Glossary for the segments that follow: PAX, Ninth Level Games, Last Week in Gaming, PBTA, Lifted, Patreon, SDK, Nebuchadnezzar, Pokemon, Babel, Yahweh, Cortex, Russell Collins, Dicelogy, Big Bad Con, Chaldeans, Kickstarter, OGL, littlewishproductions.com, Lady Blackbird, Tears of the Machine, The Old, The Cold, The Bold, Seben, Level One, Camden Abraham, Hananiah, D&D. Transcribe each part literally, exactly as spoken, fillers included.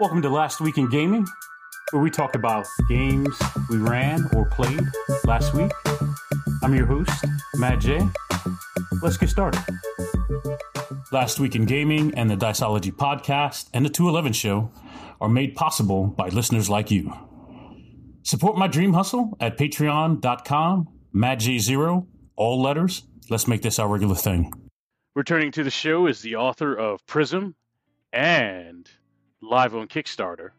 Welcome to Last Week in Gaming, where we talk about games we ran or played last week. I'm your host, Mad J. Let's get started. Last Week in Gaming and the Dicelogy podcast and the two eleven show are made possible by listeners like you. Support my dream hustle at patreon dot com, Mad J zero, all letters. Let's make this our regular thing. Returning to the show is the author of Prism and live on Kickstarter,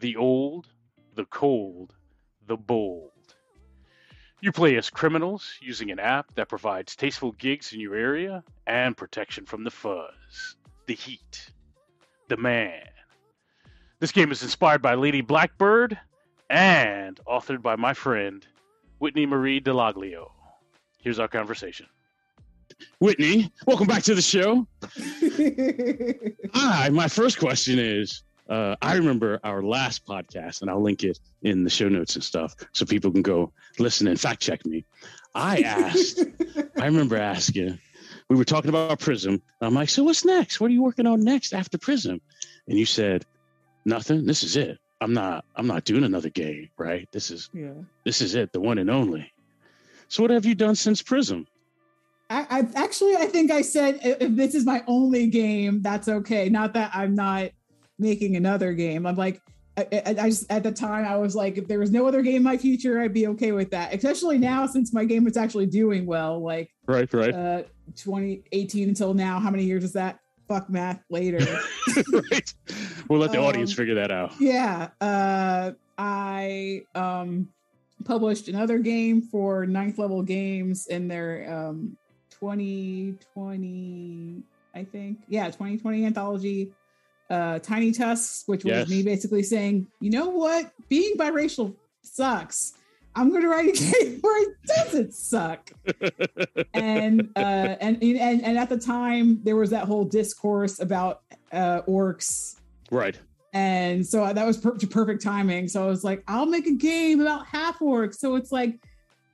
The Old, The Cold, The Bold. You play as criminals using an app that provides tasteful gigs in your area and protection from the fuzz, the heat, the man. This game is inspired by Lady Blackbird and authored by my friend, Whitney Marie Delaglio. Here's our conversation. Whitney, welcome back to the show. Hi, my first question is, uh, I remember our last podcast, and I'll link it in the show notes and stuff so people can go listen and fact check me. I asked, I remember asking, we were talking about Prism. And I'm like, so what's next? What are you working on next after Prism? And you said, nothing. This is it. I'm not, I'm not doing another game, right? This is, yeah. This is it. The one and only. So what have you done since Prism? I, I've actually, I think I said, if this is my only game, that's okay. Not that I'm not making another game. I'm like, I, I, I just, at the time I was like, if there was no other game in my future, I'd be okay with that. Especially now, since my game was actually doing well, like right, right. Uh, twenty eighteen until now, how many years is that? Fuck math later. Right. We'll let the um, audience figure that out. Yeah. Uh, I, um, published another game for Ninth Level Games in their, um, twenty twenty, I think. Yeah, twenty twenty anthology, uh, Tiny Tusks, which was yes. me basically saying, you know what? Being biracial sucks. I'm going to write a game where it doesn't suck. and, uh, and and and at the time, there was that whole discourse about uh, orcs. Right. And so that was per- perfect timing. So I was like, I'll make a game about half orcs. So it's like,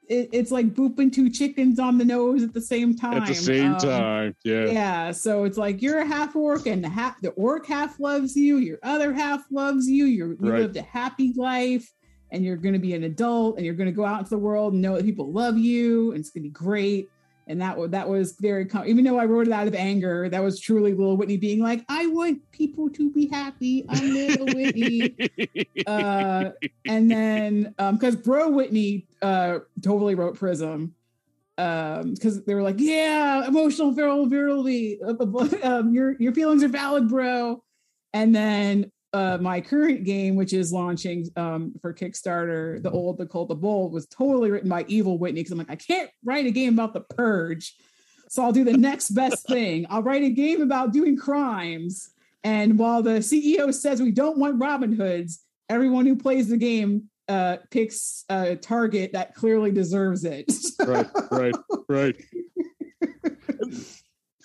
it's like booping two chickens on the nose at the same time. At the same um, time, yeah. Yeah, so it's like you're a half orc, and the half the orc half loves you. Your other half loves you. You're, you right. lived a happy life, and you're going to be an adult, and you're going to go out into the world and know that people love you, and it's going to be great. And that that was very, even though I wrote it out of anger, that was truly Little Whitney being like, I want people to be happy. I'm Little Whitney. Uh, and then, um, because Bro Whitney uh, totally wrote Prism. Because um, they were like, yeah, emotional virility. Um, your, your feelings are valid, bro. And then uh, my current game, which is launching um, for Kickstarter, The Old, The Cold, The Bold, was totally written by Evil Whitney, because I'm like, I can't write a game about the purge. So I'll do the next best thing. I'll write a game about doing crimes. And while the C E O says we don't want Robin Hoods, everyone who plays the game uh, picks a target that clearly deserves it. Right, right, right.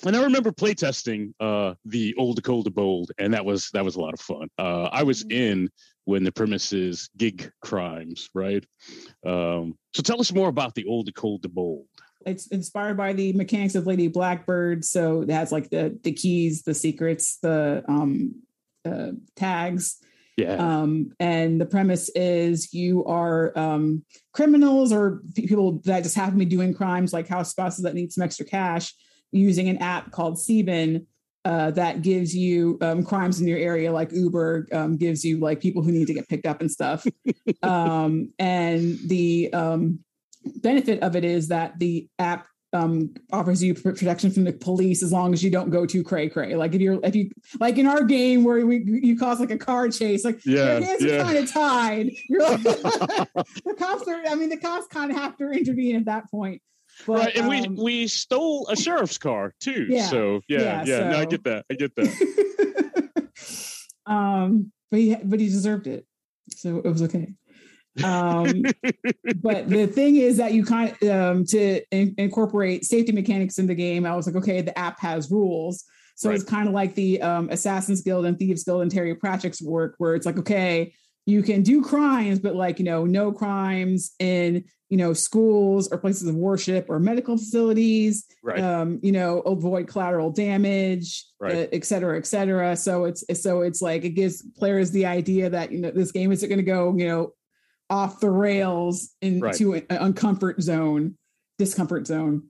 And I remember playtesting uh, The Old, The Cold, The Bold, and that was that was a lot of fun. Uh, I was in when the premise is gig crimes, right? Um, so tell us more about The Old, The Cold, The Bold. It's inspired by the mechanics of Lady Blackbird, so it has like the the keys, the secrets, the um, uh, tags. Yeah. Um, and the premise is you are um, criminals or people that just happen to be doing crimes, like house spouses that need some extra cash, using an app called Seben uh, that gives you um, crimes in your area, like Uber um, gives you like people who need to get picked up and stuff. um, and the um, benefit of it is that the app um, offers you protection from the police as long as you don't go too cray cray. Like if you're, if you like in our game where we, you cause like a car chase, like yeah, your hands yeah. are kind of tied. You're like, the cops are, I mean, the cops kind of have to intervene at that point. But, right, and um, we we stole a sheriff's car too. Yeah, so yeah, yeah. yeah. So. No, I get that. I get that. um, but he but he deserved it, so it was okay. Um, but the thing is that you kind of, um to in- incorporate safety mechanics in the game. I was like, okay, the app has rules, so right. it's kind of like the um, Assassin's Guild and Thieves Guild and Terry Pratchett's work, where it's like, okay, you can do crimes, but like, you know, no crimes in, you know, schools or places of worship or medical facilities, right. um, you know, avoid collateral damage, right. uh, et cetera, et cetera. So it's, so it's like, it gives players the idea that, you know, this game isn't going to go, you know, off the rails into right. an uncomfort zone, discomfort zone.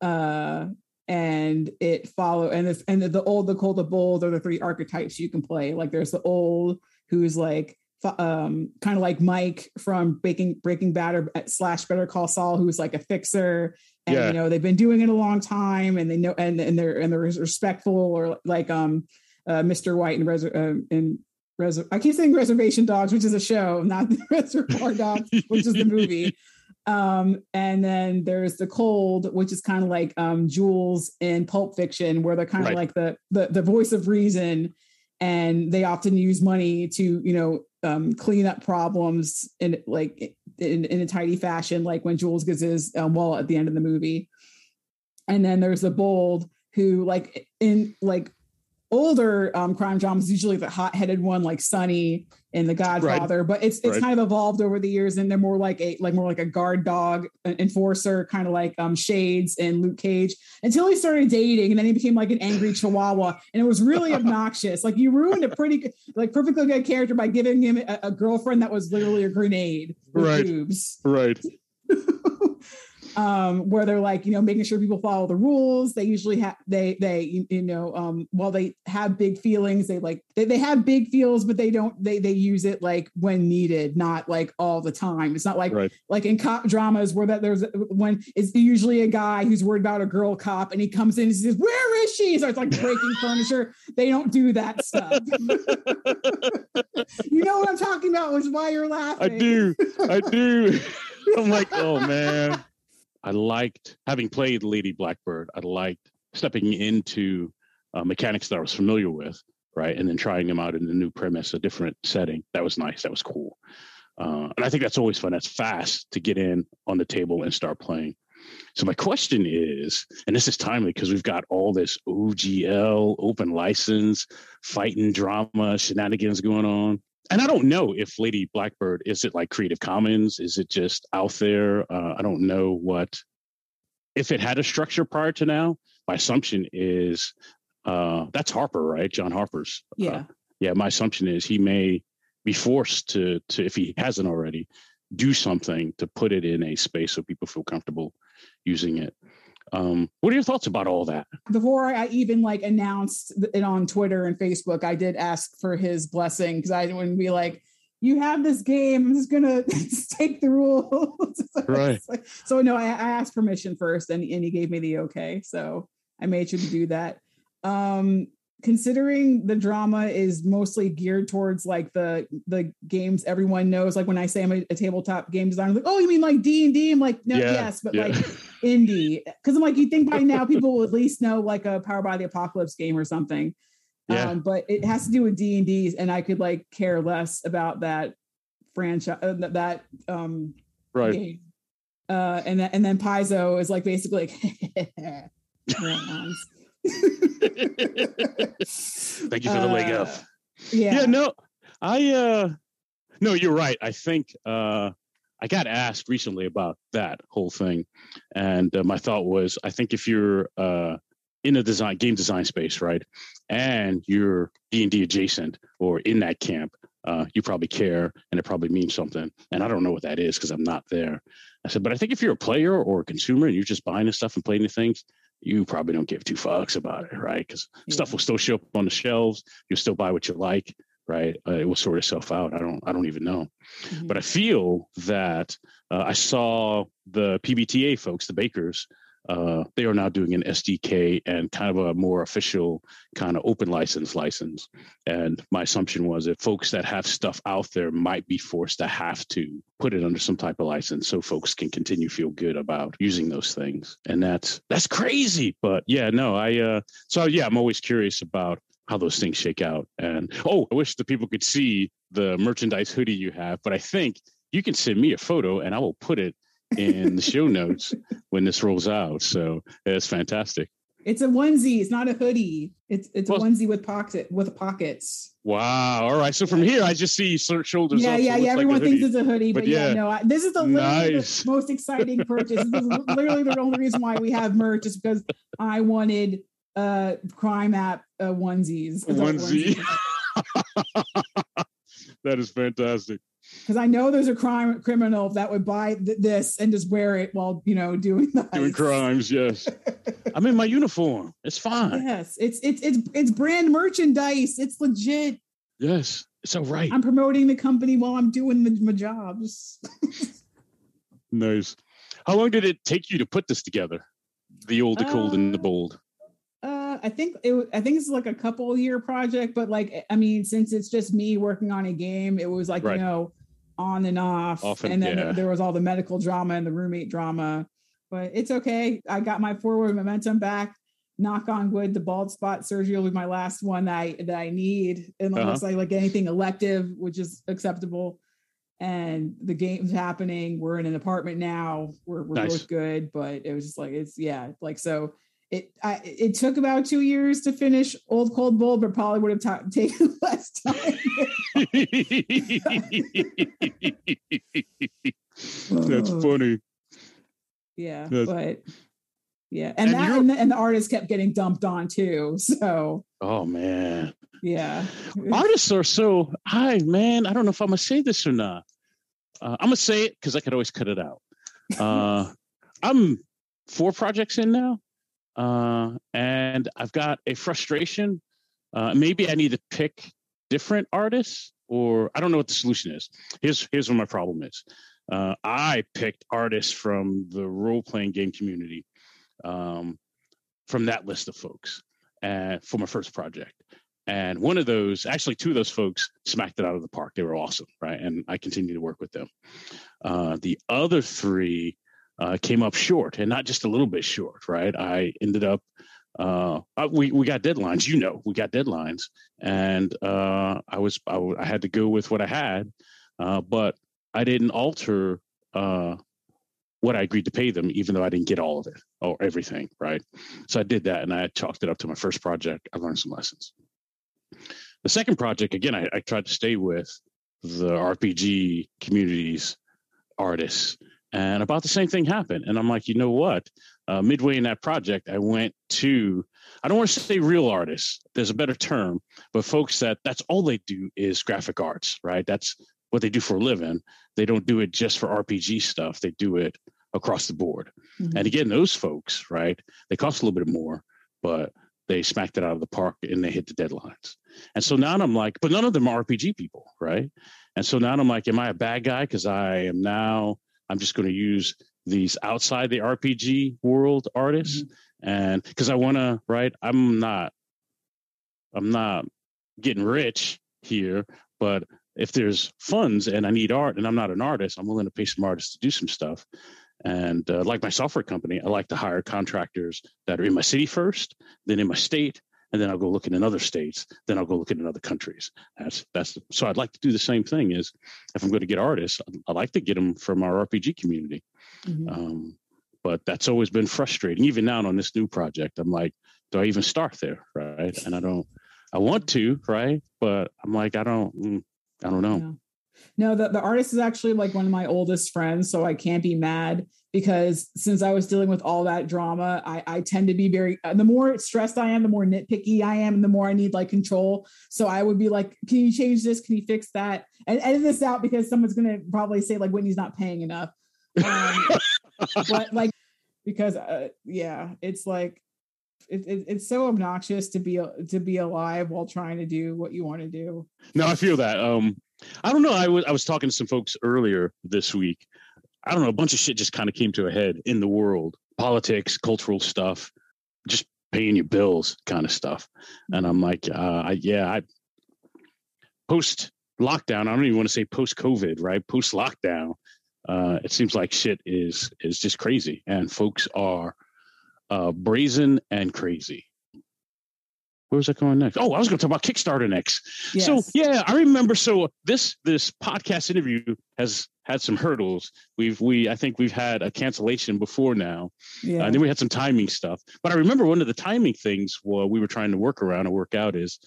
Uh, and it follow and this, and the old, the cold, the bold are the three archetypes you can play. Like there's the old, who's like um, kind of like Mike from Breaking Breaking Bad or slash Better Call Saul, who's like a fixer, and yeah. you know they've been doing it a long time, and they know and and they're and they're respectful, or like um uh, Mister White and Res- uh, and Res- I keep saying Reservation Dogs, which is a show, not the Reservoir Dogs, which is the movie. Um, and then there's the cold, which is kind of like um, Jules in Pulp Fiction, where they're kind of right. like the, the the voice of reason. And they often use money to, you know, um, clean up problems in like in, in a tidy fashion, like when Jules gets his um, wallet at the end of the movie. And then there's the bold, who like in like older um, crime dramas, usually the hot-headed one, like Sonny in The Godfather. Right. But it's it's right. kind of evolved over the years, and they're more like a like more like a guard dog, an enforcer, kind of like um, Shades and Luke Cage, until he started dating, and then he became like an angry Chihuahua, and it was really obnoxious. Like you ruined a pretty like perfectly good character by giving him a, a girlfriend that was literally a grenade with right. boobs. Right. Um, where they're like, you know, making sure people follow the rules. They usually have, they, they, you, you know, um, while they have big feelings, they like, they, they have big feels, but they don't, they, they use it like when needed, not like all the time. It's not like, right. like in cop dramas where that there's when it's usually a guy who's worried about a girl cop and he comes in and says, where is she? So it's like breaking furniture. They don't do that stuff. You know what I'm talking about, which is why you're laughing. I do. I do. I'm like, oh man. I liked, having played Lady Blackbird, I liked stepping into uh, mechanics that I was familiar with, right? And then trying them out in a new premise, a different setting. That was nice. That was cool. Uh, and I think that's always fun. That's fast to get in on the table and start playing. So my question is, and this is timely because we've got all this O G L, open license, fighting drama, shenanigans going on. And I don't know if Lady Blackbird, is it like Creative Commons? Is it just out there? Uh, I don't know what, if it had a structure prior to now. My assumption is, uh, that's Harper, right? John Harper's. Yeah. Uh, yeah. My assumption is he may be forced to, to, if he hasn't already, do something to put it in a space so people feel comfortable using it. Um, what are your thoughts about all that? Before I even like announced it on Twitter and Facebook, I did ask for his blessing because I wouldn't be like, you have this game, I'm just going to take the rules. Right. Like, so no, I, I asked permission first and, and he gave me the okay. So I made sure to do that. Um, considering the drama is mostly geared towards like the, the games everyone knows, like when I say I'm a, a tabletop game designer, I'm like, oh, you mean like D and D? I'm like, no, yeah, yes, but yeah. like indie. Cause I'm like, you think by now people will at least know like a Powered by the Apocalypse game or something. Yeah. Um, but it has to do with D and D, and I could like care less about that franchise, uh, that um, right. game. Uh, and, th- and then Paizo is like basically like, thank you for the uh, leg up. Yeah. yeah, no, I, uh, no, you're right. I think uh, I got asked recently about that whole thing. And uh, my thought was, I think if you're uh, in a design game design space, right, and you're D and D adjacent or in that camp, uh, you probably care and it probably means something. And I don't know what that is because I'm not there. I said, but I think if you're a player or a consumer and you're just buying this stuff and playing the things, you probably don't give two fucks about it, right? Because yeah. stuff will still show up on the shelves. You'll still buy what you like, right? Uh, it will sort itself out. I don't I don't even know. Mm-hmm. But I feel that uh, I saw the P B T A folks, the bakers, uh, they are now doing an S D K and kind of a more official kind of open license license. And my assumption was that folks that have stuff out there might be forced to have to put it under some type of license so folks can continue to feel good about using those things. And that's, that's crazy. But yeah, no, I, uh, so yeah, I'm always curious about how those things shake out. And, oh, I wish the people could see the merchandise hoodie you have, but I think you can send me a photo and I will put it in the show notes when this rolls out. So it's fantastic. It's a onesie. It's not a hoodie. It's it's well, a onesie with pocket with pockets. Wow. All right. So from here, I just see shoulders. Yeah, up, yeah, so yeah. Everyone like thinks it's a hoodie, but, but yeah, yeah, no. I, this is the, literally nice. the most exciting purchase. This is literally the only reason why we have merch is because I wanted uh, crime app uh, onesies. Onesie. onesies. That is fantastic. Because I know there's a crime criminal that would buy th- this and just wear it while, you know, doing the doing crimes. Yes, I'm in my uniform. It's fine. Yes, it's it's it's it's brand merchandise. It's legit. Yes, it's all right. I'm promoting the company while I'm doing the, my jobs. Nice. How long did it take you to put this together? The Old, the Cold, uh, and the Bold. Uh, I think it. I think it's like a couple year project, but like, I mean, since it's just me working on a game, it was like, right. you know, on and off. Often, and then yeah. there was all the medical drama and the roommate drama, but it's okay. I got my forward momentum back. Knock on wood, the bald spot surgery will be my last one that I, that I need. And unless uh-huh. I like anything elective, which is acceptable. And the game's happening. We're in an apartment now. We're, we're nice. both good, but it was just like, it's yeah. Like, so It I, it took about two years to finish Old, Cold, Bold, but probably would have t- taken less time. That's funny. Yeah, That's... but yeah, and, and that and the, and the artists kept getting dumped on too. So oh man, yeah, artists are so hi man. I don't know if I'm gonna say this or not. Uh, I'm gonna say it because I could always cut it out. Uh, I'm four projects in now. Uh, and I've got a frustration. Uh, maybe I need to pick different artists, or I don't know what the solution is. Here's, here's what my problem is. Uh, I picked artists from the role-playing game community, um, from that list of folks, uh, for my first project. And one of those, actually two of those folks smacked it out of the park. They were awesome, right? And I continue to work with them. Uh, the other three, Uh, came up short, and not just a little bit short, right? I ended up, uh, we, we got deadlines, you know, we got deadlines, and uh, I was, I, w- I had to go with what I had, uh, but I didn't alter uh, what I agreed to pay them, even though I didn't get all of it or everything, right? So I did that, and I chalked it up to my first project. I learned some lessons. The second project, again, I, I tried to stay with the R P G community's artists. And about the same thing happened. And I'm like, you know what? Uh, midway in that project, I went to, I don't want to say real artists. There's a better term. But folks that that's all they do is graphic arts, right? That's what they do for a living. They don't do it just for R P G stuff. They do it across the board. Mm-hmm. And again, those folks, right? They cost a little bit more, but they smacked it out of the park and they hit the deadlines. And so now I'm like, but none of them are R P G people, right? And so now I'm like, am I a bad guy? Because I am now... I'm just going to use these outside the R P G world artists. Mm-hmm. And because I want to, right, I'm not, I'm not getting rich here, but if there's funds and I need art and I'm not an artist, I'm willing to pay some artists to do some stuff. And uh, like my software company, I like to hire contractors that are in my city first, then in my state, and then I'll go look in other states, then I'll go look in other countries. That's that's the, so I'd like to do the same thing is if I'm going to get artists, I'd like to get them from our R P G community. Mm-hmm. Um, but that's always been frustrating. Even now on this new project, I'm like, do I even start there? Right. And I don't, I want to, right. But I'm like, I don't, I don't know. Yeah. No, the, the artist is actually like one of my oldest friends, so I can't be mad because since I was dealing with all that drama, I, I tend to be very, the more stressed I am, the more nitpicky I am, and the more I need like control. So I would be like, can you change this? Can you fix that? And edit this out because someone's going to probably say like, Whitney's not paying enough. Um, but like, because uh, yeah, it's like, It, it, it's so obnoxious to be to be alive while trying to do what you want to do. No, I feel that. Um, I don't know. I was I was talking to some folks earlier this week. I don't know. A bunch of shit just kind of came to a head in the world: politics, cultural stuff, just paying your bills, kind of stuff. And I'm like, uh, I, yeah, I post lockdown. I don't even want to say post COVID, right? Post lockdown. Uh, it seems like shit is is just crazy, and folks are. Uh, brazen and crazy. Where was I going next? Oh, I was going to talk about Kickstarter next. Yes. So yeah, I remember. So this this podcast interview has had some hurdles. We've, we, I think we've had a cancellation before now. Yeah. Uh, and then we had some timing stuff, but I remember one of the timing things well, we were trying to work around and work out is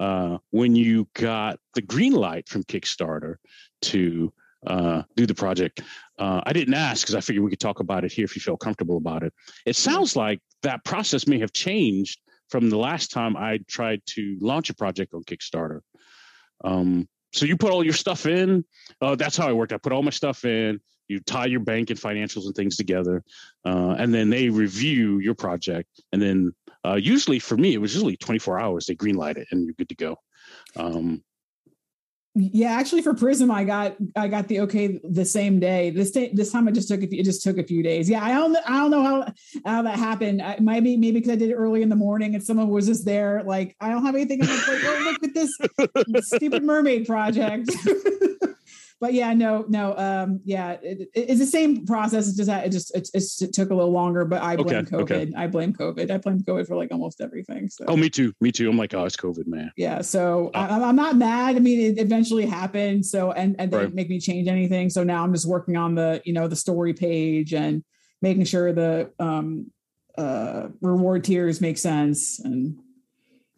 uh, when you got the green light from Kickstarter to uh, do the project. Uh, I didn't ask because I figured we could talk about it here if you feel comfortable about it. It sounds like that process may have changed from the last time I tried to launch a project on Kickstarter. Um, So you put all your stuff in. Uh, that's how I worked. I put all my stuff in. You tie your bank and financials and things together. Uh, and then they review your project. And then uh, usually for me, it was usually twenty-four hours. They greenlight it and you're good to go. Um, yeah, actually for Prism, I got I got the okay the same day. This day, this time it just took a few, it just took a few days. Yeah, I don't I don't know how, how that happened. I, maybe maybe because I did it early in the morning and someone was just there. Like I don't have anything. I'm like, oh, look at this stupid mermaid project. But yeah, no, no, um, yeah, it, it's the same process. It's just it just it, it took a little longer. But I blame okay, COVID. Okay. I blame COVID. I blame COVID for like almost everything. So. Oh, me too. Me too. I'm like, oh, it's COVID, man. Yeah. So uh, I, I'm not mad. I mean, it eventually happened. So and and right. They didn't make me change anything. So now I'm just working on the you know the story page and making sure the um, uh, reward tiers make sense and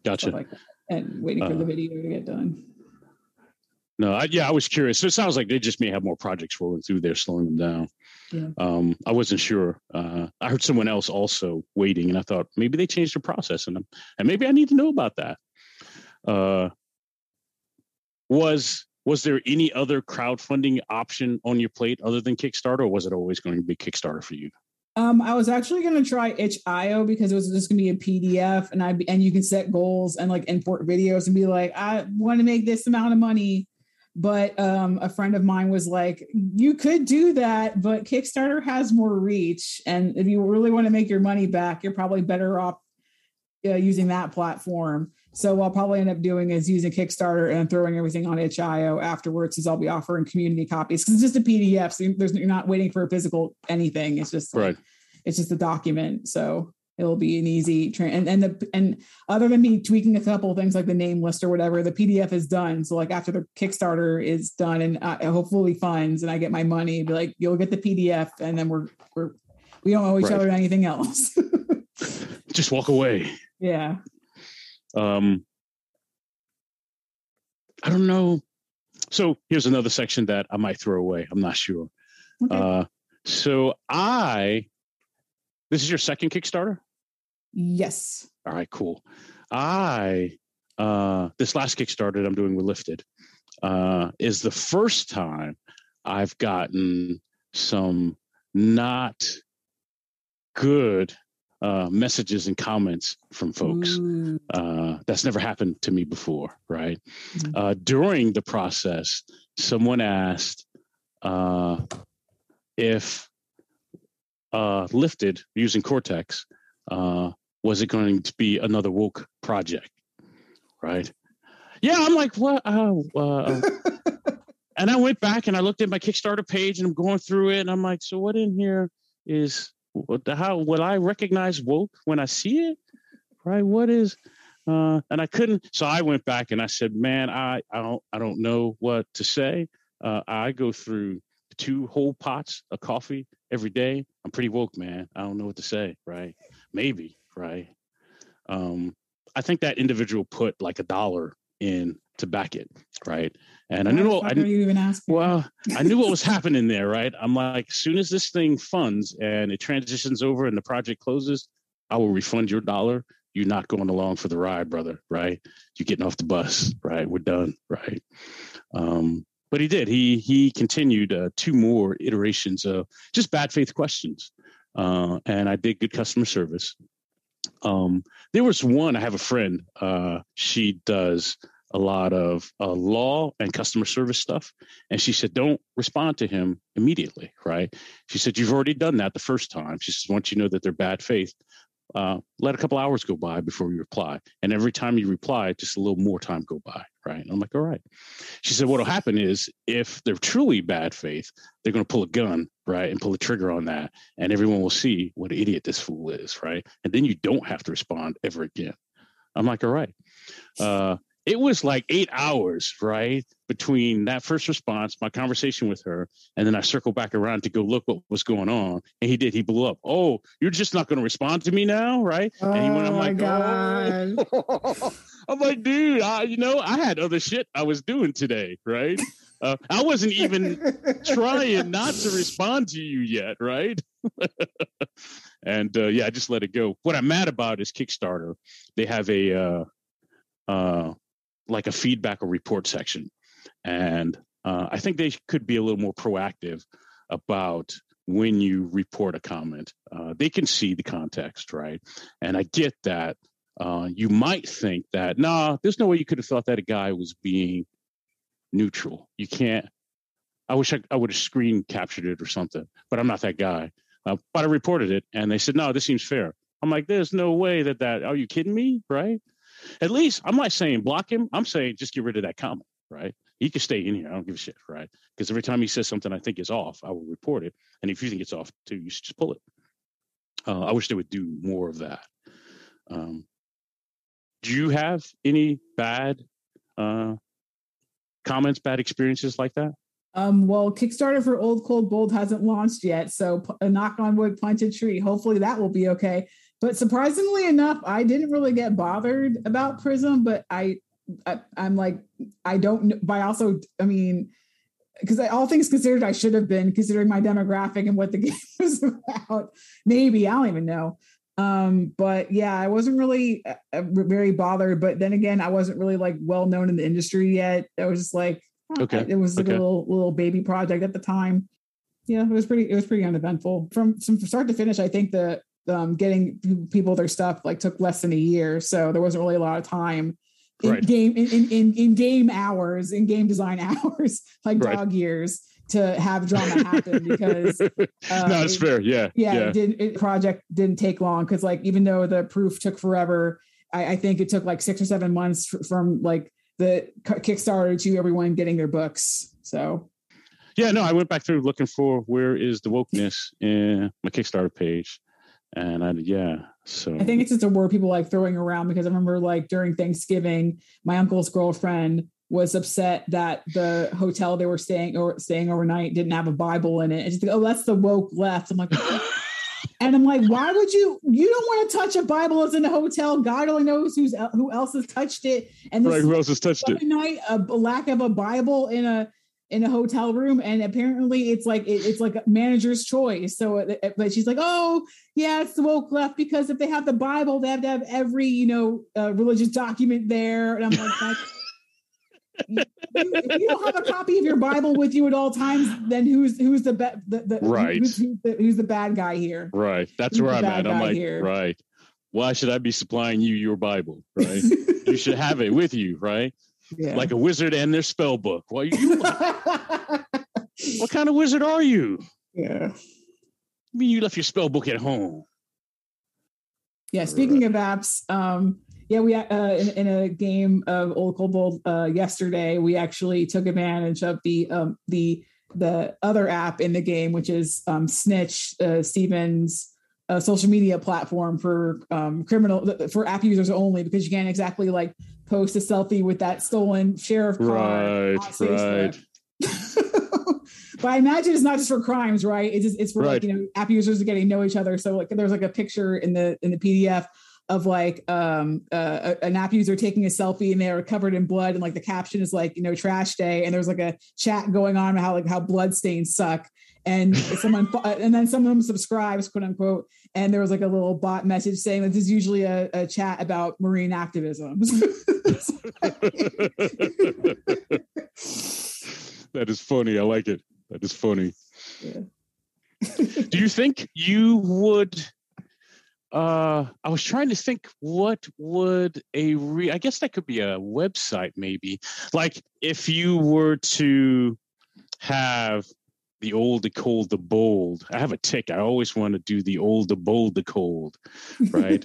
gotcha stuff like that. And waiting for uh, the video to get done. No, I, yeah, I was curious. So it sounds like they just may have more projects rolling through there, slowing them down. Yeah. Um, I wasn't sure. Uh, I heard someone else also waiting, and I thought maybe they changed the process, and and maybe I need to know about that. Uh, was was there any other crowdfunding option on your plate other than Kickstarter, or was it always going to be Kickstarter for you? Um, I was actually going to try itch dot io because it was just going to be a P D F, and I and you can set goals and like import videos and be like, I want to make this amount of money. But um, a friend of mine was like, you could do that, but Kickstarter has more reach. And if you really want to make your money back, you're probably better off uh, using that platform. So what I'll probably end up doing is using Kickstarter and throwing everything on itch dot io afterwards, because I'll be offering community copies. Because it's just a P D F. So there's, you're not waiting for a physical anything. It's just right. It's just a document. So it'll be an easy train. And, and, the, and other than me tweaking a couple of things like the name list or whatever, the P D F is done. So like after the Kickstarter is done and I, hopefully funds and I get my money, be like, you'll get the P D F. And then we're, we're, we don't owe each right. other anything else. Just walk away. Yeah. Um, I don't know. So here's another section that I might throw away. I'm not sure. Okay. Uh, so I, this is your second Kickstarter? Yes. All right, cool. I, uh, this last Kickstarter that I'm doing with Lifted uh, is the first time I've gotten some not good uh, messages and comments from folks. Mm. Uh, that's never happened to me before, right? Mm. Uh, during the process, someone asked uh, if uh, Lifted using Cortex, uh, was it going to be another woke project? Right. Yeah. I'm like, what? Oh, uh, and I went back and I looked at my Kickstarter page and I'm going through it and I'm like, so what in here is what the, how will I recognize woke when I see it? Right. What is, uh, and I couldn't, so I went back and I said, man, I, I don't, I don't know what to say. Uh, I go through two whole pots of coffee every day. I'm pretty woke, man. I don't know what to say. Right. Maybe. Right. Um, I think that individual put like a dollar in to back it. Right. And I knew, what, I, you even ask well, I knew what was happening there. Right. I'm like, as soon as this thing funds and it transitions over and the project closes, I will refund your dollar. You're not going along for the ride, brother. Right. You're getting off the bus. Right. We're done. Right. Um, But he did. He he continued uh, two more iterations of just bad faith questions, uh, and I did good customer service. Um, there was one. I have a friend. Uh, she does a lot of uh, law and customer service stuff, and she said, "Don't respond to him immediately." Right? She said, "You've already done that the first time." She says, "Once you know that they're bad faith, uh, let a couple hours go by before you reply. And every time you reply, just a little more time go by." Right. And I'm like, all right. She said, what'll happen is if they're truly bad faith, they're going to pull a gun, right, and pull the trigger on that. And everyone will see what an idiot this fool is. Right. And then you don't have to respond ever again. I'm like, all right. Uh, it was like eight hours, right, between that first response, my conversation with her, and then I circled back around to go look what was going on. And he did. He blew up. Oh, you're just not going to respond to me now, right? Oh, and he went, I'm my like, God. Oh. I'm like, dude, I, you know, I had other shit I was doing today, right? Uh, I wasn't even trying not to respond to you yet, right? And, uh, yeah, I just let it go. What I'm mad about is Kickstarter. They have a uh, uh, like a feedback or report section. And uh, I think they could be a little more proactive about when you report a comment. Uh, they can see the context, right? And I get that. Uh, you might think that, nah, there's no way you could have thought that a guy was being neutral. You can't. I wish I, I would have screen captured it or something, but I'm not that guy. Uh, but I reported it, and they said, no, this seems fair. I'm like, there's no way that that, are you kidding me, right? At least, I'm not saying block him. I'm saying just get rid of that comment, right? He can stay in here. I don't give a shit, right? Because every time he says something I think is off, I will report it. And if you think it's off, too, you should just pull it. Uh, I wish they would do more of that. Um, do you have any bad uh, comments, bad experiences like that? Um, well, Kickstarter for Old, Cold, Bold hasn't launched yet, so a knock on wood, plant a tree. Hopefully that will be okay. But surprisingly enough, I didn't really get bothered about Prism, but I, I I'm like, I don't, but I also, I mean, because all things considered, I should have been, considering my demographic and what the game was about. Maybe, I don't even know. Um, but yeah, I wasn't really uh, very bothered. But then again, I wasn't really like well known in the industry yet. I was just like, okay. It was like okay. a little little baby project at the time. Yeah, it was pretty. It was pretty uneventful from, from start to finish. I think the um, getting people their stuff like took less than a year, so there wasn't really a lot of time in right. game in in, in in game hours, in game design hours, like right. dog years, to have drama happen because uh, no, it's fair. Yeah, yeah. yeah. It didn't, it, project didn't take long because like even though the proof took forever, I, I think it took like six or seven months from like the Kickstarter to everyone getting their books. So yeah, no, I went back through looking for where is the wokeness in my Kickstarter page. And I, yeah, so I think it's just a word people like throwing around because I remember like during Thanksgiving, my uncle's girlfriend was upset that the hotel they were staying or staying overnight didn't have a Bible in it. And she's like, oh, that's the woke left. I'm like, and I'm like, why would you, you don't want to touch a Bible that's in a hotel. God only knows who's, who else has touched it. And this right, who else has touched it? Night, a lack of a Bible in a, in a hotel room. And apparently it's like, it, it's like a manager's choice. So, it, it, but she's like, oh yeah, it's the woke left because if they have the Bible, they have to have every, you know, uh, religious document there. And I'm like, like you, if you don't have a copy of your Bible with you at all times, then who's who's the, ba- the, the right who's, who's, the, who's the bad guy here? Right, that's who's where I'm at. I'm like, here? Right. Why should I be supplying you your Bible? Right, you should have it with you, right? Yeah. Like a wizard and their spell book. Well, you, what kind of wizard are you? Yeah, I mean, you left your spell book at home. Yeah. Speaking right. of apps. um Yeah, we uh, in, in a game of Old Cold Bold uh, yesterday, we actually took advantage of the um, the the other app in the game, which is um, Snitch, uh, Steven's uh, social media platform for um, criminal for app users only, because you can't exactly like post a selfie with that stolen sheriff car. Right, right. But I imagine it's not just for crimes, right? It's just, it's for right. like you know app users getting to know each other. So like there's like a picture in the in the P D F. Of like um, uh, an app user taking a selfie and they're covered in blood. And like the caption is like, you know, trash day. And there's like a chat going on about how like how blood stains suck. And someone, and then some of them subscribes, quote unquote. And there was like a little bot message saying that this is usually a, a chat about Marine activism. That is funny. I like it. That is funny. Yeah. Do you think you would, Uh, I was trying to think what would a re- I guess that could be a website maybe. Like if you were to have the old, the cold, the bold. I have a tick. I always want to do the old, the bold, the cold, right?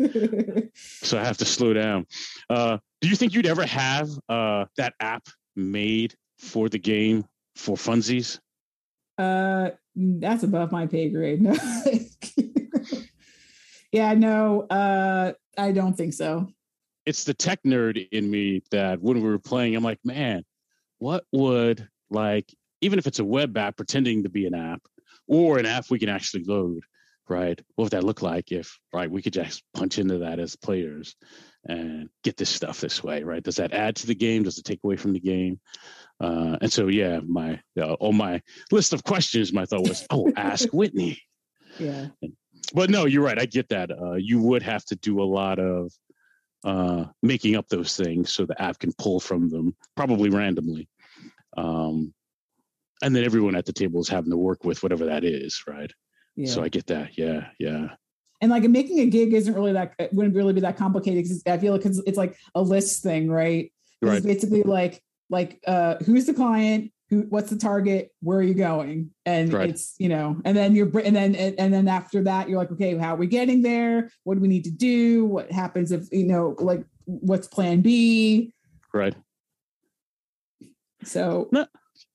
So I have to slow down. Uh, do you think you'd ever have uh, that app made for the game for funsies? Uh, that's above my pay grade. No. Yeah, no, uh, I don't think so. it's the tech nerd in me that when we were playing, I'm like, man, what would, like, even if it's a web app pretending to be an app or an app we can actually load, right? What would that look like if, right, we could just punch into that as players and get this stuff this way, right? Does that add to the game? Does it take away from the game? Uh, and so, yeah, my uh, on my list of questions, my thought was, oh, ask Whitney. Yeah. But no, you're right. I get that. Uh, you would have to do a lot of uh, making up those things so the app can pull from them, probably randomly. Um, and then everyone at the table is having to work with whatever that is, right? Yeah. So I get that. Yeah, yeah. And like making a gig isn't really that, it wouldn't really be that complicated because I feel like it's, it's like a list thing, right? Right. It's basically like, like uh, who's the client? Who, what's the target? Where are you going? And right. It's, you know, and then you're, and then, and, and then after that, you're like, okay, how are we getting there? What do we need to do? What happens if, you know, like what's plan B? Right. So. No,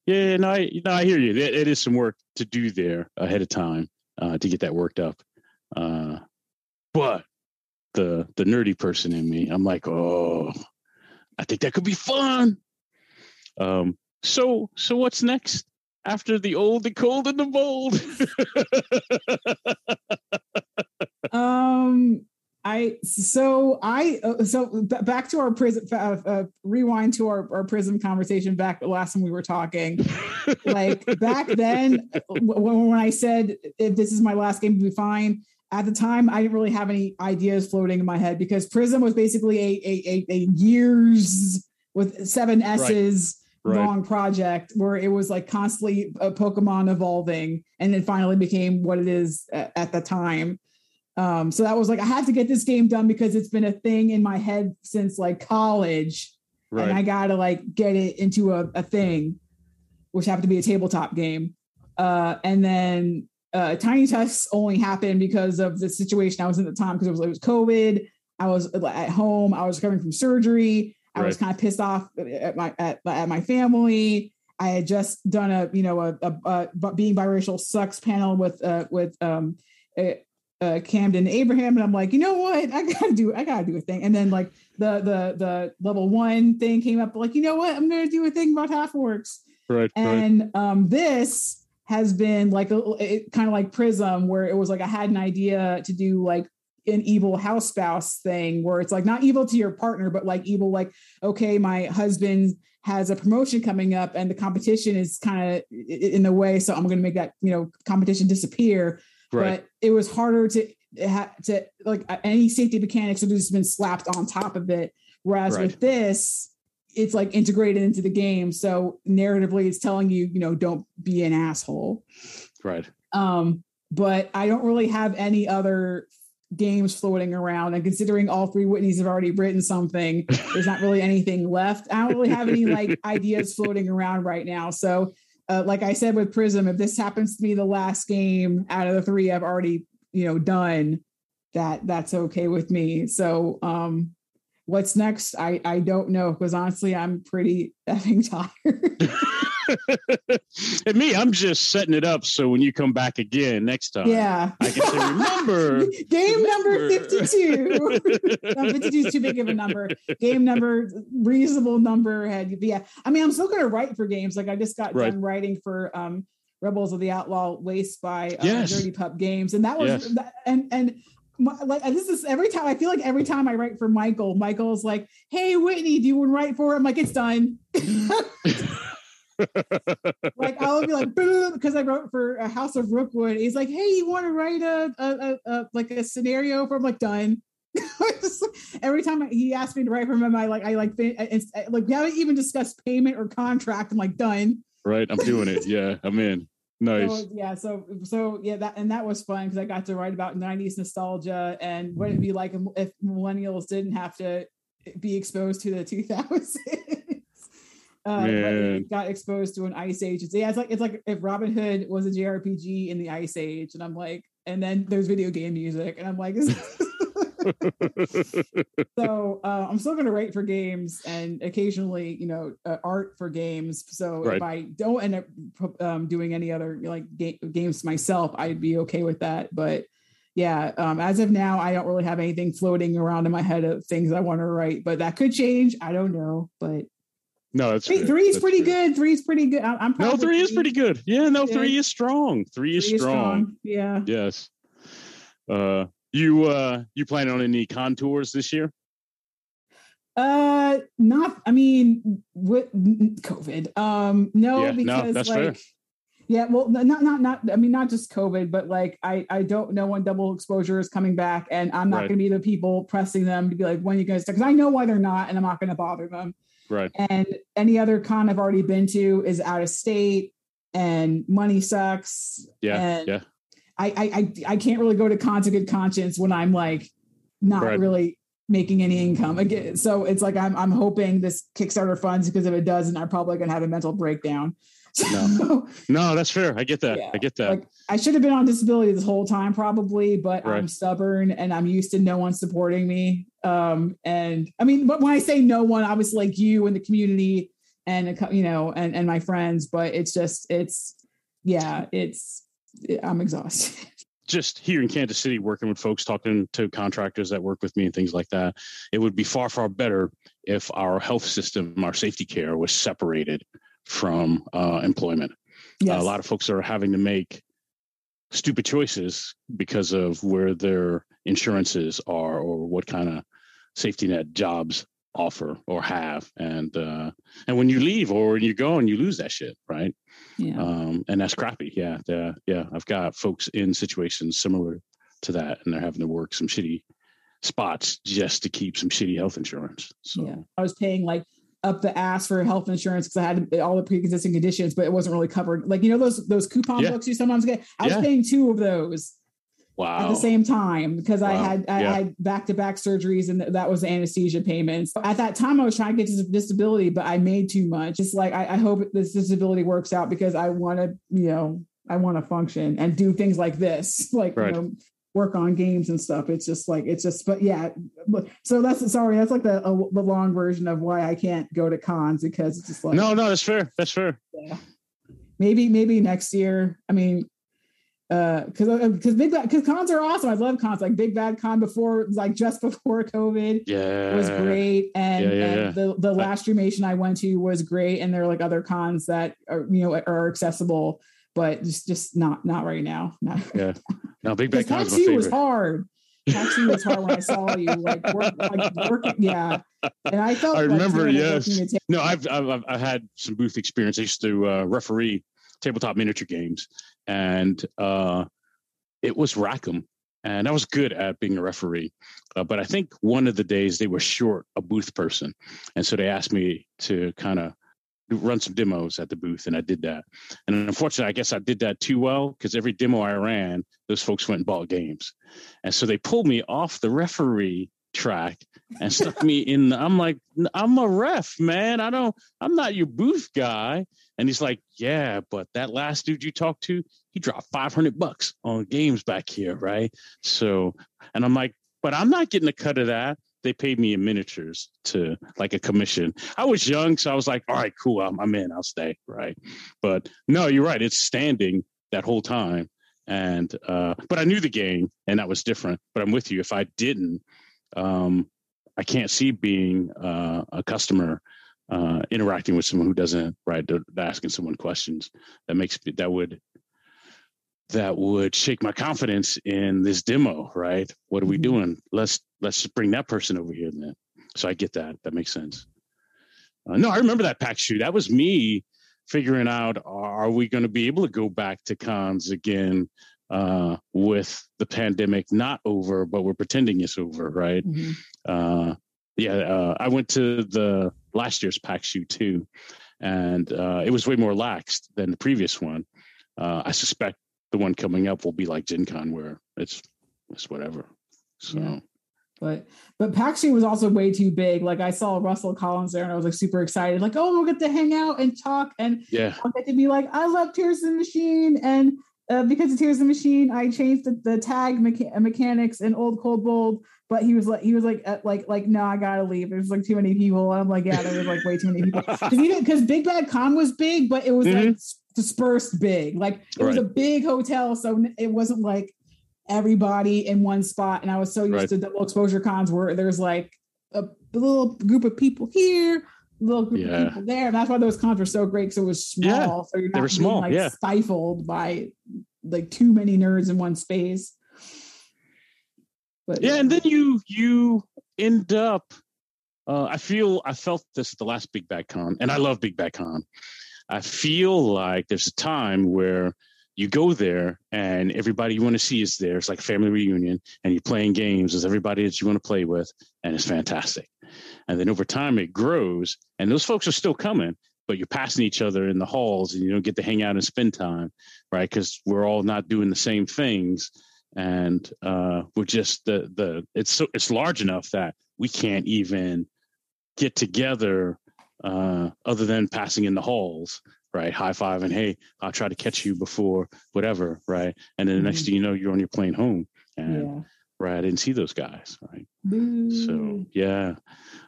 yeah, no, I, no, I hear you. It, it is some work to do there ahead of time uh, to get that worked up. Uh, but the, the nerdy person in me, I'm like, oh, I think that could be fun. Um, So, so what's next after the old, the cold, and the bold? um, I so I so back to our Prism uh, uh, rewind to our, our Prism conversation back last time we were talking. Like back then, when, when I said if this is my last game, it'll be fine. At the time, I didn't really have any ideas floating in my head because Prism was basically a a a, a years with seven S's. Right. Right. Long project where it was like constantly a Pokemon evolving and then finally became what it is at, at the time. Um, so that was like, I had to get this game done because it's been a thing in my head since like college. Right. And I got to like get it into a, a thing, which happened to be a tabletop game. Uh, and then uh, Tiny Tusks only happened because of the situation I was in at the time because it was, it was COVID. I was at home. I was recovering from surgery. I right. was kind of pissed off at my at, at my family. I had just done a you know a, a, a being biracial sucks panel with uh, with um, uh, uh, Camden Abraham, and I'm like, you know what, I gotta do I gotta do a thing. And then like the the the level one thing came up, like you know what, I'm gonna do a thing about half orcs. Right. And right. Um, this has been like a kind of like Prism, where it was like I had an idea to do like an evil house spouse thing where it's like not evil to your partner, but like evil, like, okay, my husband has a promotion coming up and the competition is kind of in the way. So I'm going to make that, you know, competition disappear. Right. But it was harder to to like any safety mechanics have just been slapped on top of it. Whereas right. with this, it's like integrated into the game. So narratively it's telling you, you know, don't be an asshole. Right. Um, but I don't really have any other games floating around, and considering all three Whitneys have already written something, there's not really anything left. I don't really have any like ideas floating around right now. So uh, like I said with Prism, if this happens to be the last game out of the three I've already, you know, done, that that's okay with me. So um what's next? I I don't know, because honestly I'm pretty effing tired. And me, I'm just setting it up so when you come back again next time, yeah, I can say, remember. Game remember. Number fifty-two. No, fifty-two is too big of a number. Game number, reasonable number. Had yeah. I mean, I'm still going to write for games. Like I just got right. done writing for um, Rebels of the Outlaw Waste by uh, yes. Dirty Pup Games, and that was yes. that, and and. My, like this is every time I feel like every time I write for Michael, Michael's like, hey Whitney, do you want to write for it? I'm like, it's done. Like I'll be like, boom, because I wrote for a House of Rookwood. He's like, hey, you want to write a, a, a, a like a scenario for? I'm like, done. Just, every time he asked me to write for him, I like I like it's like we haven't even discussed payment or contract. I'm like, done. Right, I'm doing it. Yeah, I'm in. Nice. So, yeah. So, so yeah, that, and that was fun because I got to write about nineties nostalgia and what it'd be like if millennials didn't have to be exposed to the two thousands. Uh, but got exposed to an ice age. It's, yeah. It's like, it's like if Robin Hood was a J R P G in the ice age, and I'm like, and then there's video game music and I'm like, so uh, I'm still going to write for games and occasionally, you know, uh, art for games. So right. if I don't end up um, doing any other like ga- games myself, I'd be okay with that. But yeah, um, as of now, I don't really have anything floating around in my head of things I want to write, but that could change. I don't know, but no, that's three, three is that's pretty good. good. Three is pretty good. I'm no, three, three is pretty good. Yeah, no, yeah. three is strong. Three is, three strong. is strong. Yeah. Yes. Uh, you uh, you plan on any contours this year? Uh, not. I mean, what COVID? Um, no, yeah, because no, that's like. Fair. Yeah, well, not, not, not, I mean, not just COVID, but like, I, I don't know when Double Exposure is coming back, and I'm not right. going to be the people pressing them to be like, when are you guys, because I know why they're not, and I'm not going to bother them. Right. And any other con I've already been to is out of state, and money sucks. Yeah. And yeah. I, I, I can't really go to cons of good conscience when I'm like, not right. really making any income again. So it's like, I'm, I'm hoping this Kickstarter funds, because if it doesn't, I'm probably going to have a mental breakdown. No, no, that's fair. I get that. Yeah. I get that. Like, I should have been on disability this whole time, probably, but right. I'm stubborn and I'm used to no one supporting me. Um, and I mean, but when I say no one, obviously like you and the community and, you know, and, and my friends, but it's just, it's, yeah, it's, it, I'm exhausted. Just here in Kansas City, working with folks, talking to contractors that work with me and things like that, it would be far, far better if our health system, our safety care was separated from uh, employment. Yes. Uh, a lot of folks are having to make stupid choices because of where their insurances are or what kind of safety net jobs offer or have. And uh, and when you leave or when you go and you lose that shit, right? Yeah. Um, and that's crappy. Yeah, the, yeah. I've got folks in situations similar to that, and they're having to work some shitty spots just to keep some shitty health insurance. So yeah. I was paying like up the ass for health insurance because I had all the pre-existing conditions, but it wasn't really covered. Like, you know, those those coupon yeah. books you sometimes get. I was yeah. paying two of those wow. at the same time because wow. I had I yeah. had back-to-back surgeries, and that was the anesthesia payments. At that time, I was trying to get to disability, but I made too much. It's like I, I hope this disability works out because I want to, you know, I want to function and do things like this, like right. you know, work on games and stuff. It's just like, it's just, but yeah. So that's, sorry, that's like the a, the long version of why I can't go to cons, because it's just like, no, no, that's fair. That's fair. Yeah. Maybe, maybe next year. I mean, uh, cause, cause big, bad, cause cons are awesome. I love cons. Like Big Bad Con before, like just before COVID yeah. was great. And, yeah, yeah, and yeah. the, the last cremation I went to was great. And there are like other cons that are, you know, are accessible, but just, just not, not right now. Not right yeah. now. No, Big Bad Con was hard. Taxi was hard when I saw you. Like, work, like working, yeah. And I felt. I remember, like, yes. I no, I've, I've I've had some booth experience. I used to uh, referee tabletop miniature games, and uh, it was Rackham, and I was good at being a referee. Uh, but I think one of the days they were short a booth person, and so they asked me to kind of run some demos at the booth, and I did that. And unfortunately, I guess I did that too well, because every demo I ran, those folks went and bought games. And so they pulled me off the referee track and stuck me in the, I'm like, I'm a ref, man. I don't, I'm not your booth guy. And he's like, yeah, but that last dude you talked to, he dropped five hundred bucks on games back here. Right. So, and I'm like, but I'm not getting a cut of that. They paid me in miniatures to like a commission. I was young, so I was like, all right, cool. I'm, I'm in, I'll stay. Right. But no, you're right. It's standing that whole time. And, uh, but I knew the game, and that was different, but I'm with you. If I didn't, um, I can't see being uh, a customer uh, interacting with someone who doesn't, right. Asking someone questions that makes that would, that would shake my confidence in this demo, right? What are we doing? Let's, let's just bring that person over here then. So I get that. That makes sense. Uh, no, I remember that PAX shoot. That was me figuring out, are we going to be able to go back to cons again uh, with the pandemic not over, but we're pretending it's over, right? Mm-hmm. Uh, yeah, uh, I went to the last year's PAX shoot too, and uh, it was way more laxed than the previous one. Uh, I suspect the one coming up will be like Gen Con, where it's it's whatever. So, yeah. but but PAX was also way too big. Like, I saw Russell Collins there, and I was like super excited. Like, oh, we'll get to hang out and talk, and yeah, I'll get to be like, I love Tears of the Machine, and uh, because of Tears of the Machine, I changed the, the tag mecha- mechanics in Old, Cold, Bold. But he was like, he was like, uh, like, like, no, I gotta leave. There's like too many people. And I'm like, yeah, there was like way too many people. Because Big Bad Con was big, but it was mm-hmm. like dispersed big. Like, it right. was a big hotel, so it wasn't like everybody in one spot. And I was so used right. to double exposure cons where there's like a little group of people here, a little group yeah. of people there. And that's why those cons were so great, because it was small. Yeah. So you're not they were being small. like yeah. stifled by like too many nerds in one space. But, yeah, yeah. And then you, you end up, uh, I feel, I felt this at the last Big Bad Con, and I love Big Bad Con. I feel like there's a time where you go there and everybody you want to see is there. It's like family reunion, and you're playing games with everybody that you want to play with, and it's fantastic. And then over time it grows, and those folks are still coming, but you're passing each other in the halls and you don't get to hang out and spend time, right? Because we're all not doing the same things. And uh, we're just the, the, it's so, it's large enough that we can't even get together uh, other than passing in the halls, right? High five and, hey, I'll try to catch you before whatever. Right. And then the mm-hmm. next thing you know, you're on your plane home and yeah. right. I didn't see those guys. Right. Mm. So, yeah.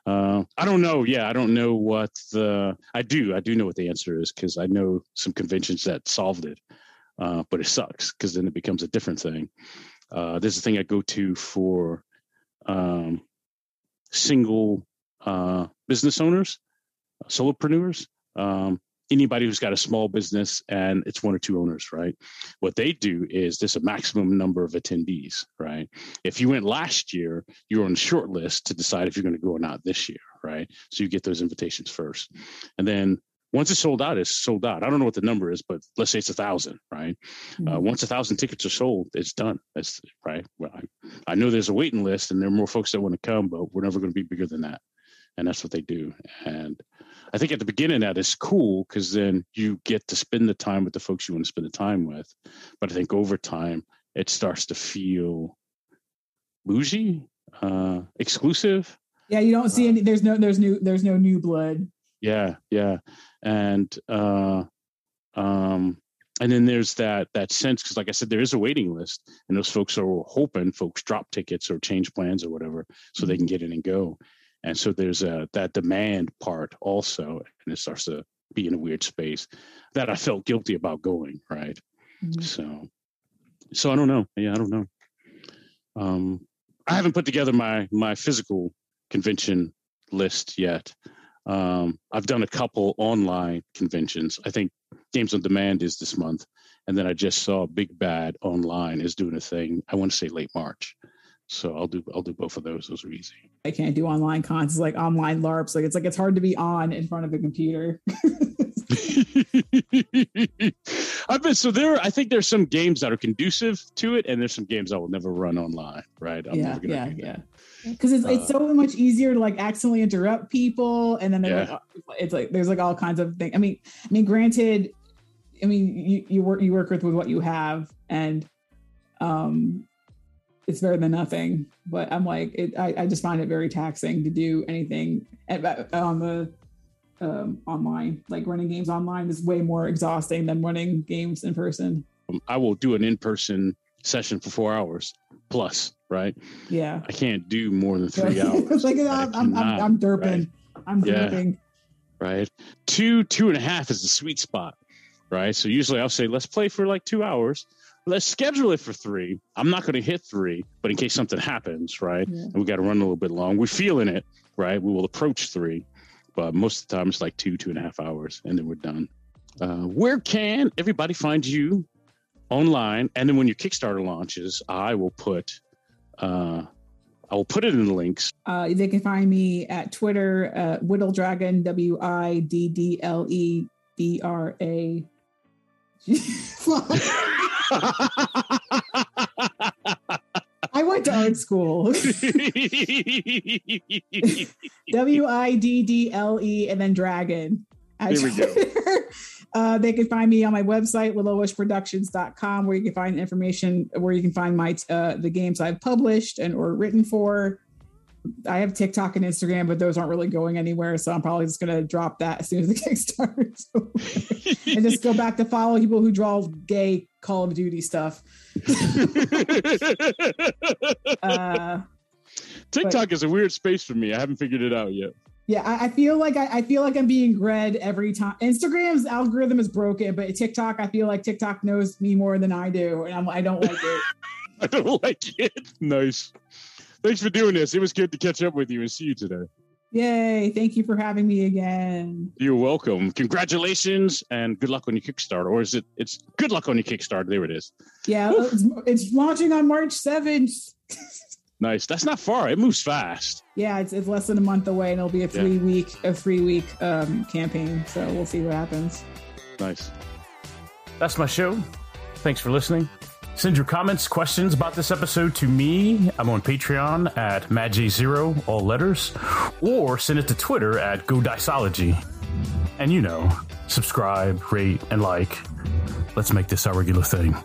Uh, I don't know. Yeah. I don't know what the, I do. I do know what the answer is, because I know some conventions that solved it. Uh, but it sucks, because then it becomes a different thing. Uh, there's a thing I go to for um, single uh, business owners, solopreneurs, um, anybody who's got a small business and it's one or two owners, right? What they do is there's a maximum number of attendees, right? If you went last year, you were on the short list to decide if you're going to go or not this year, right? So you get those invitations first. And then once it's sold out, it's sold out. I don't know what the number is, but let's say it's a thousand, right? Mm-hmm. Uh, once a thousand tickets are sold, it's done. That's right. Well, I, I know there's a waiting list, and there are more folks that want to come, but we're never going to be bigger than that. And that's what they do. And I think at the beginning that is cool, because then you get to spend the time with the folks you want to spend the time with. But I think over time, it starts to feel bougie, uh, exclusive. Yeah, you don't see any. There's no. There's new. There's no new blood. Yeah, yeah, and uh, um, and then there's that that sense, because like I said, there is a waiting list, and those folks are hoping folks drop tickets or change plans or whatever, so they can get in and go. And so there's a that demand part also, and it starts to be in a weird space that I felt guilty about going, right? Mm-hmm. So, so I don't know. Yeah, I don't know. Um, I haven't put together my my physical convention list yet. Um, I've done a couple online conventions. I think Games on Demand is this month. And then I just saw Big Bad Online is doing a thing, I want to say late March. So I'll do, I'll do both of those. Those are easy. I can't do online cons. It's like online LARPs. Like it's like, it's hard to be on in front of a computer. I've been, so there, I think there's some games that are conducive to it. And there's some games I will never run online. Right. I'm yeah, never gonna yeah, do that. yeah. Because it's it's so much easier to like accidentally interrupt people, and then they're yeah. like, it's like there's like all kinds of things. I mean, I mean, granted, I mean you, you work you work with, with what you have, and um, it's better than nothing. But I'm like, it, I I just find it very taxing to do anything at, on the um, online. Like running games online is way more exhausting than running games in person. I will do an in-person session for four hours plus. Right. Yeah. I can't do more than three hours. Like, I'm, I'm, I'm, I'm derping. Right? I'm derping. Yeah. Right. Two, two and a half is the sweet spot. Right. So usually I'll say, let's play for like two hours. Let's schedule it for three. I'm not going to hit three, but in case something happens, right. Yeah. And we got to run a little bit long. We're feeling it. Right. We will approach three, but most of the time it's like two, two and a half hours. And then we're done. Uh, where can everybody find you online? And then when your Kickstarter launches, I will put Uh, I will put it in the links. Uh, they can find me at Twitter, uh, Widdledragon, W I D D L E D R A. I went to art school. W I D D L E and then dragon. There we go. Uh, they can find me on my website, little wish productions dot com, where you can find information, where you can find my uh, the games I've published and or written for. I have TikTok and Instagram, but those aren't really going anywhere, so I'm probably just going to drop that as soon as the Kickstarter's over. And just go back to follow people who draw gay Call of Duty stuff. uh, TikTok but, is a weird space for me. I haven't figured it out yet. Yeah, I, I feel like I, I feel like I'm being read every time. Instagram's algorithm is broken, but TikTok, I feel like TikTok knows me more than I do, and I'm, I don't like it. I don't like it. Nice. Thanks for doing this. It was good to catch up with you and see you today. Yay. Thank you for having me again. You're welcome. Congratulations and good luck on your Kickstarter. Or is it, it's good luck on your Kickstarter. There it is. Yeah. It's, it's launching on March seventh. Nice. That's not far. It moves fast. Yeah. It's, it's less than a month away and it'll be a three yeah. week, a three week um, campaign. So we'll see what happens. Nice. That's my show. Thanks for listening. Send your comments, questions about this episode to me. I'm on Patreon at Mad J zero, all letters, or send it to Twitter at Go Dicelogy. And you know, subscribe, rate, and like. Let's make this our regular thing.